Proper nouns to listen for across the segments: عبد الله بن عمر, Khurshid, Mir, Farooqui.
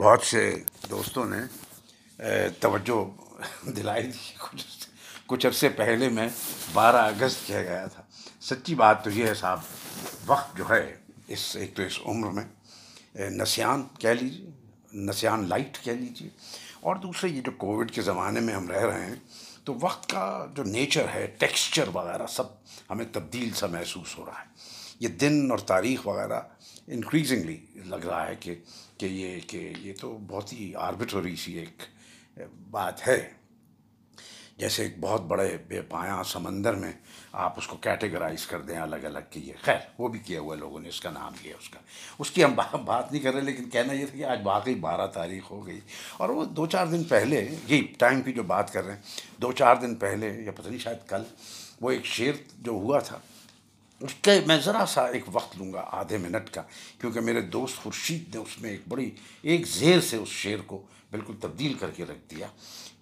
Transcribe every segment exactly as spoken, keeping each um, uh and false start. بہت سے دوستوں نے توجہ دلائی تھی. کچھ کچھ عرصے پہلے میں بارہ اگست کہہ گیا تھا. سچی بات تو یہ ہے صاحب, وقت جو ہے اس ایک تو اس عمر میں نسیان کہہ لیجیے, نسیان لائٹ کہہ لیجیے, اور دوسرے یہ جو کووڈ کے زمانے میں ہم رہ رہے ہیں تو وقت کا جو نیچر ہے, ٹیکسچر وغیرہ سب ہمیں تبدیل سا محسوس ہو رہا ہے. یہ دن اور تاریخ وغیرہ انکریزنگلی لگ رہا ہے کہ کہ یہ کہ یہ تو بہت ہی آربیٹری سی ایک بات ہے, جیسے ایک بہت بڑے بے پایاں سمندر میں آپ اس کو کیٹیگرائز کر دیں الگ الگ کہ یہ, خیر وہ بھی کیا ہوا ہے لوگوں نے, اس کا نام لیا اس کا, اس کی ہم بات نہیں کر رہے. لیکن کہنا یہ تھا کہ آج واقعی بارہ تاریخ ہو گئی, اور وہ دو چار دن پہلے یہ ٹائم کی جو بات کر رہے ہیں, دو چار دن پہلے یا پتہ نہیں شاید کل وہ ایک شعر جو ہوا تھا اس کے میں ذرا سا ایک وقت لوں گا آدھے منٹ کا, کیونکہ میرے دوست خورشید نے اس میں ایک بڑی ایک زیر سے اس شعر کو بالکل تبدیل کر کے رکھ دیا,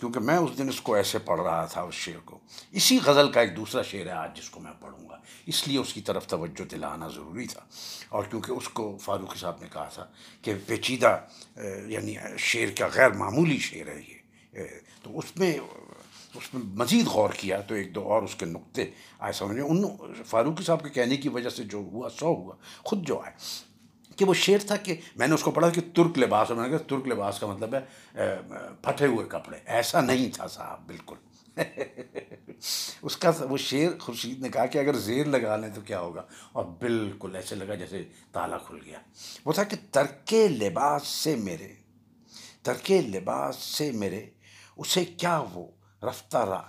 کیونکہ میں اس دن اس کو ایسے پڑھ رہا تھا اس شعر کو. اسی غزل کا ایک دوسرا شعر ہے آج جس کو میں پڑھوں گا, اس لیے اس کی طرف توجہ دلانا ضروری تھا, اور کیونکہ اس کو فاروقی صاحب نے کہا تھا کہ پیچیدہ یعنی شعر کا غیر معمولی شعر ہے یہ, تو اس میں اس میں مزید غور کیا تو ایک دو اور اس کے نقطے آئے سمجھے. ان فاروقی صاحب کے کہنے کی وجہ سے جو ہوا سو ہوا, خود جو آئے کہ وہ شعر تھا کہ میں نے اس کو پڑھا کہ ترک لباس, اور میں نے کہا ترک لباس کا مطلب ہے پھٹے ہوئے کپڑے, ایسا نہیں تھا صاحب بالکل. اس کا وہ شعر خورشید نے کہا کہ اگر زیر لگا لیں تو کیا ہوگا, اور بالکل ایسے لگا جیسے تالا کھل گیا. وہ تھا کہ ترک لباس سے میرے, ترک لباس سے میرے اسے کیا وہ رفتہ را,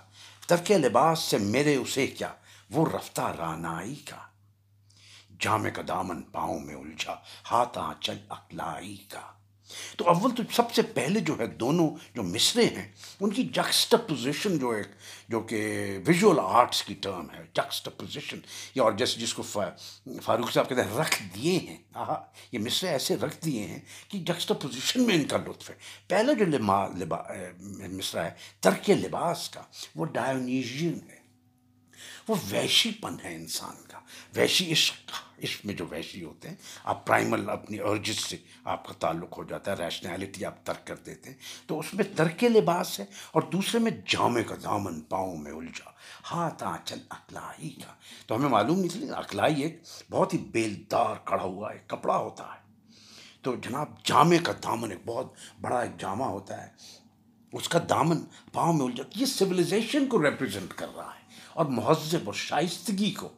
ترک لباس سے میرے اسے کیا وہ رفتہ رانائی کا, جامے کا دامن پاؤں میں الجھا ہاتھ آنچل اقلائی کا. تو اول تو سب سے پہلے جو ہے دونوں جو مصرے ہیں ان کی جکسٹاپوزیشن جو ایک جو کہ ویژول آرٹس کی ٹرم ہے جکسٹاپوزیشن, یا اور جس جس کو فاروق صاحب کہتے ہیں رکھ دیے ہیں, آہا یہ مصرے ایسے رکھ دیے ہیں کہ جکسٹاپوزیشن میں ان کا لطف ہے. پہلا جو لما لبا مصرع ہے ترک لباس کا, وہ ڈائیونیشین ہے, وہ وحشی پن ہے انسان کا, وحشی عشق, عشق میں جو وحشی ہوتے ہیں آپ پرائمل اپنی ارجز سے آپ کا تعلق ہو جاتا ہے, ریشنیلٹی آپ ترک کر دیتے ہیں, تو اس میں ترک لباس ہے. اور دوسرے میں جامے کا دامن پاؤں میں الجھا ہاتھ آنچل اقلائی کا, تو ہمیں معلوم نہیں چلی اقلائی ایک بہت ہی بیلدار کڑا ہوا ایک کپڑا ہوتا ہے. تو جناب جامے کا دامن ایک بہت بڑا ایک جامہ ہوتا ہے, اس کا دامن پاؤں میں الجھا, یہ سویلائزیشن کو ریپرزینٹ کر رہا ہے, اور مہذب اور شائستگی کو,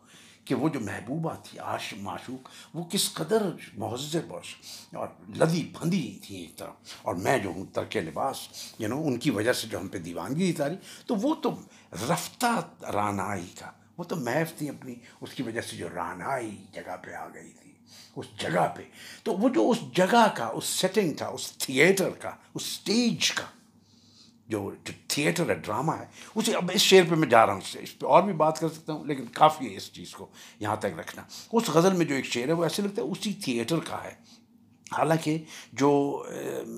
کہ وہ جو محبوبہ تھی عاشق معشوق وہ کس قدر مہذب اور لدی پھندی تھی ایک طرح, اور میں جو ہوں ترک لباس یو نو ان کی وجہ سے جو ہم پہ دیوانگی اتاری, تو وہ تو رفتہ رانائی کا, وہ تو محف تھی اپنی اس کی وجہ سے جو رانائی جگہ پہ آ گئی تھی اس جگہ پہ. تو وہ جو اس جگہ کا اس سیٹنگ تھا, اس تھیٹر کا, اس سٹیج کا جو جو تھیٹر ہے ڈرامہ ہے اسے, اب اس شعر پہ میں جا رہا ہوں, اس پہ اور بھی بات کر سکتا ہوں لیکن کافی ہے اس چیز کو یہاں تک رکھنا. اس غزل میں جو ایک شعر ہے وہ ایسے لگتا ہے اسی تھیٹر کا ہے, حالانکہ جو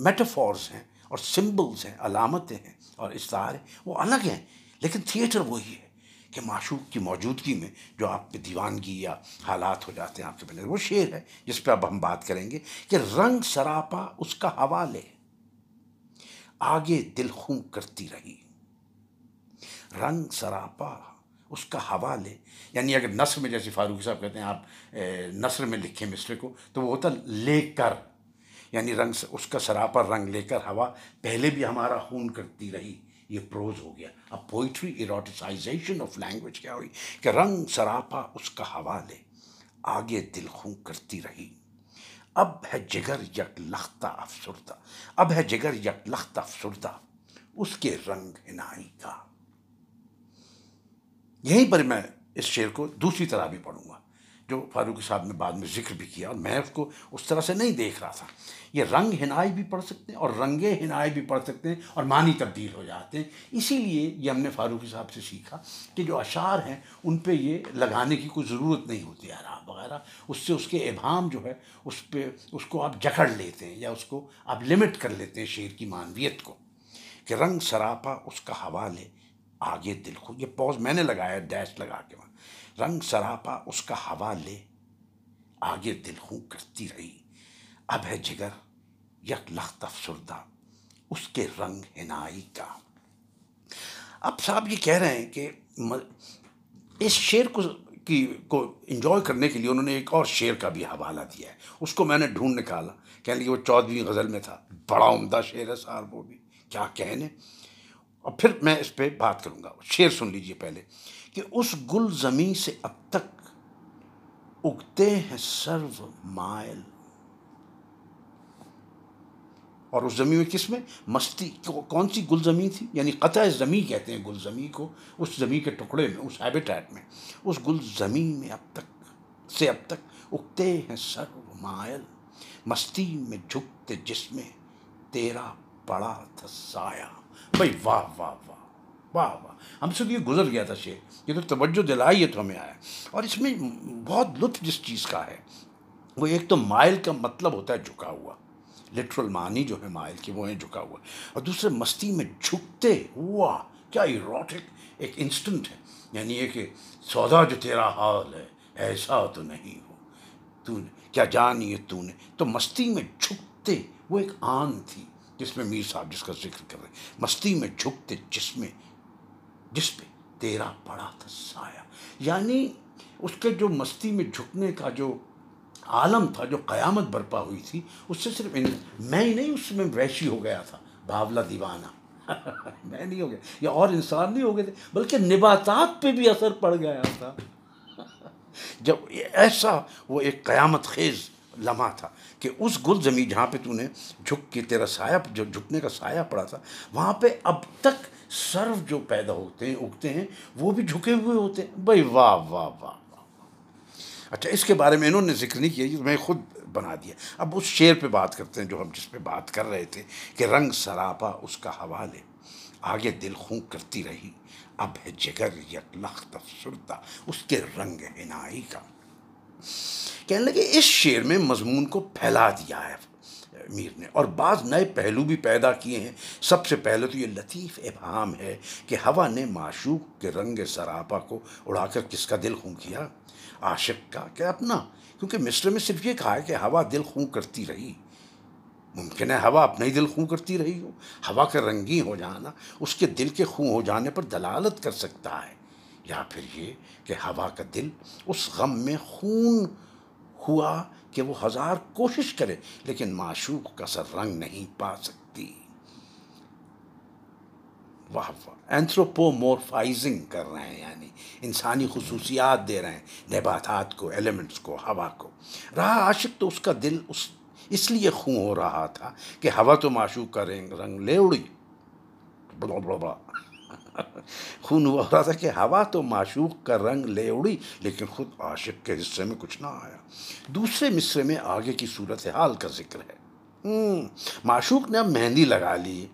میٹافورز ہیں اور سمبلز ہیں, علامتیں ہیں اور اشتہار ہیں وہ الگ ہیں, لیکن تھیٹر وہی ہے کہ معشوق کی موجودگی میں جو آپ پہ دیوانگی یا حالات ہو جاتے ہیں آپ کے بنے. وہ شعر ہے جس پہ اب ہم بات کریں گے کہ رنگ سراپا اس کا حوالے آگے دل خوں کرتی رہی, رنگ سراپا اس کا ہوا لے, یعنی اگر نثر میں جیسے فاروقی صاحب کہتے ہیں آپ نثر میں لکھیں مصرے کو تو وہ ہوتا لے کر, یعنی رنگ اس کا سراپا رنگ لے کر ہوا, پہلے بھی ہمارا خون کرتی رہی, یہ پروز ہو گیا. اب پوئٹری ایروٹیسائزیشن آف لینگویج کیا ہوئی کہ رنگ سراپا اس کا ہوا لے آگے دل خوں کرتی رہی, اب ہے جگر یک لختہ افسردہ, اب ہے جگر یک لختہ افسردہ اس کے رنگ ہنائی کا. یہیں پر میں اس شعر کو دوسری طرح بھی پڑھوں گا جو فاروقی صاحب نے بعد میں ذکر بھی کیا, اور میں اس کو اس طرح سے نہیں دیکھ رہا تھا. یہ رنگ ہنائی بھی پڑھ سکتے ہیں اور رنگ ہنائی بھی پڑھ سکتے ہیں, اور معنی تبدیل ہو جاتے ہیں. اسی لیے یہ ہم نے فاروقی صاحب سے سیکھا کہ جو اشعار ہیں ان پہ یہ لگانے کی کوئی ضرورت نہیں ہوتی ہے آرام وغیرہ, اس سے اس کے ابہام جو ہے اس پہ اس کو آپ جکڑ لیتے ہیں یا اس کو آپ لمٹ کر لیتے ہیں شعر کی معنویت کو. کہ رنگ سراپا اس کا ہوا لے آگے دل کو, یہ پوز میں نے لگایا ڈیش لگا کے وہاں, رنگ سراپا اس کا ہوا لے آگے دل خوں کرتی رہی, اب ہے جگر یک لخت افسردہ، اس کے رنگ حنائی کا۔ اب صاحب یہ کہہ رہے ہیں کہ اس شعر کو کی کو انجوائے کرنے کے لیے انہوں نے ایک اور شعر کا بھی حوالہ دیا ہے، اس کو میں نے ڈھونڈ نکالا، کہنے لگے وہ چودھویں غزل میں تھا، بڑا عمدہ شعر ہے صاحب وہ بھی، کیا کہنے، اور پھر میں اس پہ بات کروں گا۔ شعر سن لیجئے پہلے، کہ اس گل زمیں سے اب تک اگتے ہیں سرو مائل، اور اس زمین میں کس میں مستی، کون سی گل زمیں تھی، یعنی قطع زمیں کہتے ہیں گل زمیں کو، اس زمیں کے ٹکڑے میں، اس ہیبیٹیٹ میں، اس گل زمیں میں اب تک سے اب تک اگتے ہیں سرو مائل، مستی میں جھکتے جس میں تیرا پڑا تھا سایہ۔ بھائی واہ واہ واہ واہ واہ، ہم سے یہ گزر گیا تھا شعر، یہ تو توجہ دلائی ہے تو ہمیں آیا، اور اس میں بہت لطف جس چیز کا ہے وہ، ایک تو مائل کا مطلب ہوتا ہے جھکا ہوا، لٹرل معنی جو ہے مائل کی وہ ہیں جھکا ہوا، اور دوسرے مستی میں جھکتے، واہ کیا ایروٹک ایک انسٹنٹ ہے، یعنی ایک سودا جو تیرا حال ہے ایسا تو نہیں ہو تو نے کیا جان یہ تو نے، تو مستی میں جھکتے وہ ایک آن تھی جس میں میر صاحب جس کا ذکر کر رہے ہیں، مستی میں جھکتے جس میں جس پہ تیرا پڑا تھا سایہ، یعنی اس کے جو مستی میں جھکنے کا جو عالم تھا، جو قیامت برپا ہوئی تھی، اس سے صرف ان... میں ہی نہیں، اس میں وحشی ہو گیا تھا، بھاولا دیوانہ میں نہیں ہو گیا، یا اور انسان نہیں ہو گئے تھے، بلکہ نباتات پہ بھی اثر پڑ گیا تھا جب ایسا وہ ایک قیامت خیز لمحہ تھا کہ اس گل زمیں جہاں پہ تو نے جھک کے تیرا سایہ، جو جھکنے کا سایہ پڑا تھا، وہاں پہ اب تک سرو جو پیدا ہوتے ہیں اگتے ہیں وہ بھی جھکے ہوئے ہوتے ہیں۔ بھائی واہ واہ واہ۔ اچھا اس کے بارے میں انہوں نے ذکر نہیں کیا، یہ میں خود بنا دیا۔ اب اس شعر پہ بات کرتے ہیں جو ہم جس پہ بات کر رہے تھے، کہ رنگ سراپا اس کا حوالے، آگے دل خوں کرتی رہی، اب ہے جگر یک لخت افسردہ، اس کے رنگ عنائی کا۔ کہنے لگے اس شعر میں مضمون کو پھیلا دیا ہے میر نے، اور بعض نئے پہلو بھی پیدا کیے ہیں۔ سب سے پہلے تو یہ لطیف ابہام ہے کہ ہوا نے معشوق کے رنگ سراپا کو اڑا کر کس کا دل خوں کیا؟ عاشق کا، کہ اپنا، کیونکہ مصر میں صرف یہ کہا ہے کہ ہوا دل خوں کرتی رہی، ممکن ہے ہوا اپنا ہی دل خوں کرتی رہی ہو، ہوا کا رنگی ہو جانا اس کے دل کے خوں ہو جانے پر دلالت کر سکتا ہے، یا پھر یہ کہ ہوا کا دل اس غم میں خون ہوا کہ وہ ہزار کوشش کرے لیکن معشوق کا سر رنگ نہیں پا سکتی۔ واہ واہ، اینتھروپومورفائزنگ کر رہے ہیں، یعنی انسانی خصوصیات دے رہے ہیں نباتات کو، ایلیمنٹس کو، ہوا کو۔ رہا عاشق تو اس کا دل اس اس لیے خوں ہو رہا تھا کہ ہوا تو معشوق کا رنگ رنگ لے اڑی، بڑا بڑا بڑا خون ہو رہا تھا کہ ہوا تو معشوق کا رنگ لے اڑی، لیکن خود عاشق کے حصے میں کچھ نہ آیا۔ دوسرے مصرے میں آگے کی صورتحال کا ذکر ہے، معشوق نے اب مہندی لگا لی،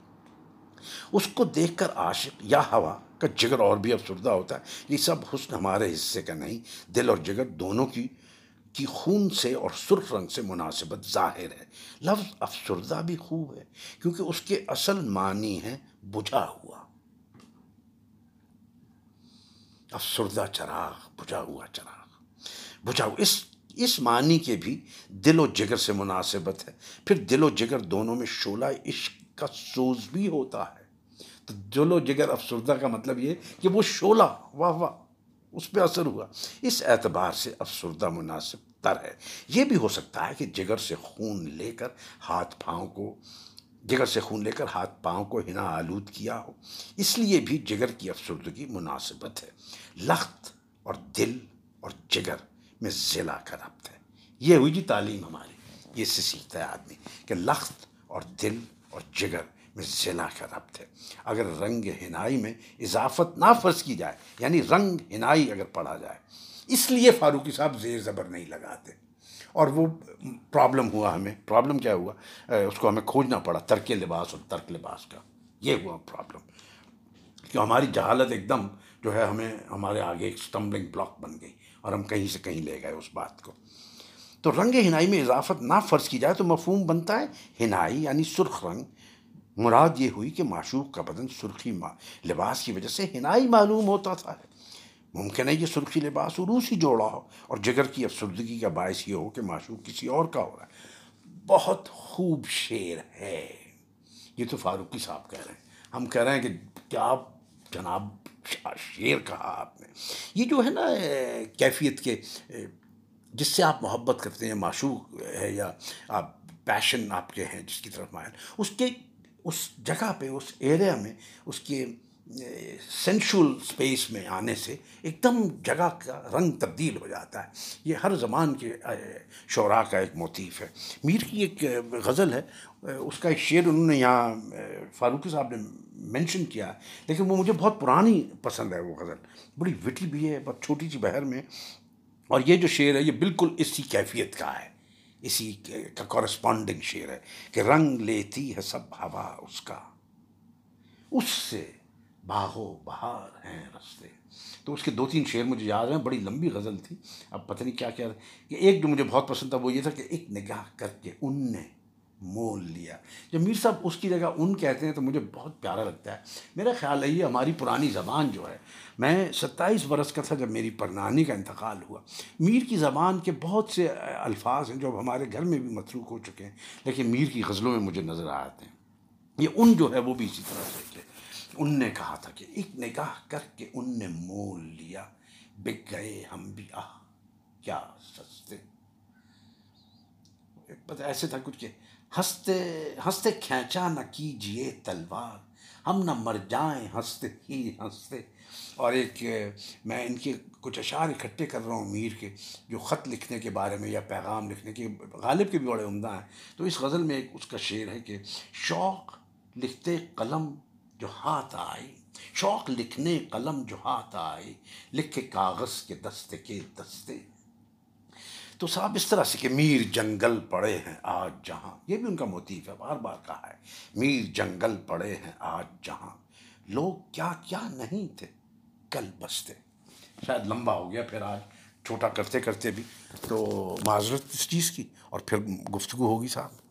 اس کو دیکھ کر عاشق یا ہوا کا جگر اور بھی افسردہ ہوتا ہے، یہ سب حسن ہمارے حصے کا نہیں، دل اور جگر دونوں کی کی خون سے اور سرخ رنگ سے مناسبت ظاہر ہے۔ لفظ افسردہ بھی خوب ہے کیونکہ اس کے اصل معنی ہے بجھا ہوا، افسردہ چراغ، بجھا ہوا چراغ، بجھا ہوا، اس اس معنی کے بھی دل و جگر سے مناسبت ہے۔ پھر دل و جگر دونوں میں شعلہ عشق کا سوز بھی ہوتا ہے، تو دل و جگر افسردہ کا مطلب یہ کہ وہ شعلہ، واہ واہ، اس پہ اثر ہوا، اس اعتبار سے افسردہ مناسب تر ہے۔ یہ بھی ہو سکتا ہے کہ جگر سے خون لے کر ہاتھ پاؤں کو جگر سے خون لے کر ہاتھ پاؤں کو ہنا آلود کیا ہو، اس لیے بھی جگر کی افسردگی مناسبت ہے۔ لخت اور دل اور جگر میں ضلع کا ربط ہے۔ یہ ہوئی جی تعلیم ہماری، یہ سے سیکھتا ہے آدمی کہ لخت اور دل اور جگر میں ضلع کا ربط ہے۔ اگر رنگ حنائی میں اضافت نہ فرض کی جائے، یعنی رنگ حنائی اگر پڑھا جائے، اس لیے فاروقی صاحب زیر زبر نہیں لگاتے، اور وہ پرابلم ہوا ہمیں، پرابلم کیا ہوا اس کو ہمیں کھوجنا پڑا، ترک لباس اور ترک لباس کا یہ ہوا پرابلم، کہ ہماری جہالت ایک دم جو ہے ہمیں، ہمارے آگے ایک سٹمبلنگ بلاک بن گئی اور ہم کہیں سے کہیں لے گئے اس بات کو۔ تو رنگ حنائی میں اضافت نہ فرض کی جائے تو مفہوم بنتا ہے حنائی یعنی سرخ رنگ، مراد یہ ہوئی کہ معشوق کا بدن سرخی لباس کی وجہ سے حنائی معلوم ہوتا تھا، ممکن ہے یہ سرخی لباس عروسی جوڑا ہو، اور جگر کی افسردگی کا باعث یہ ہو کہ معشوق کسی اور کا ہو رہا ہے۔ بہت خوب شعر ہے. یہ تو فاروقی صاحب کہہ رہے ہیں, ہم کہہ رہے ہیں کہ کیا جناب شعر کہا آپ نے. یہ جو ہے نا کیفیت کے جس سے آپ محبت کرتے ہیں, معشوق ہے یا آپ پیشن آپ کے ہیں جس کی طرف مائل, اس کے اس جگہ پہ اس ایریا میں اس کے سینشول سپیس میں آنے سے ایک دم جگہ کا رنگ تبدیل ہو جاتا ہے. یہ ہر زمان کے شعراء کا ایک موتیف ہے. میر کی ایک غزل ہے, اس کا ایک شعر انہوں نے یہاں فاروقی صاحب نے مینشن کیا ہے, لیکن وہ مجھے بہت پرانی پسند ہے. وہ غزل بڑی وٹی بھی ہے, بہت چھوٹی سی بحر میں, اور یہ جو شعر ہے یہ بالکل اسی کیفیت کا ہے, اسی کا کورسپونڈنگ شعر ہے کہ رنگ لیتی ہے سب ہوا اس کا, اس سے باغ و بہار ہیں رستے. تو اس کے دو تین شعر مجھے یاد ہیں, بڑی لمبی غزل تھی, اب پتہ نہیں کیا کیا تھا. ایک جو مجھے بہت پسند تھا وہ یہ تھا کہ ایک نگاہ کر کے ان نے مول لیا. جب میر صاحب اس کی جگہ ان کہتے ہیں تو مجھے بہت پیارا لگتا ہے. میرا خیال ہے یہ ہماری پرانی زبان جو ہے, میں ستائیس برس کا تھا جب میری پرنانی کا انتقال ہوا. میر کی زبان کے بہت سے الفاظ ہیں جو اب ہمارے گھر میں بھی متروک ہو چکے ہیں, لیکن میر کی غزلوں میں مجھے نظر آتے ہیں. یہ ان جو ہے وہ بھی اسی طرح سے کہ ان نے کہا تھا کہ ایک نگاہ کر کے ان نے مول لیا, بک گئے ہم بھی آہ کیا سستے. پتہ ایسے تھا کچھ کہ ہنستے ہنستے کھینچا نہ کیجیے تلوار, ہم نہ مر جائیں ہنستے ہی ہنستے. اور ایک میں ان کے کچھ اشعار اکٹھے کر رہا ہوں میر کے, جو خط لکھنے کے بارے میں یا پیغام لکھنے کے, غالب کے بھی بڑے عمدہ ہیں. تو اس غزل میں ایک اس کا شعر ہے کہ شوق لکھتے قلم جو ہاتھ آئی, شوق لکھنے قلم جو ہاتھ آئی, لکھے کاغذ کے دستے کے دستے. تو صاحب اس طرح سے کہ میر جنگل پڑے ہیں آج جہاں, یہ بھی ان کا موتیف ہے, بار بار کہا ہے میر جنگل پڑے ہیں آج جہاں, لوگ کیا کیا نہیں تھے کل بستے. شاید لمبا ہو گیا پھر آج, چھوٹا کرتے کرتے بھی, تو معذرت اس چیز کی, اور پھر گفتگو ہوگی صاحب.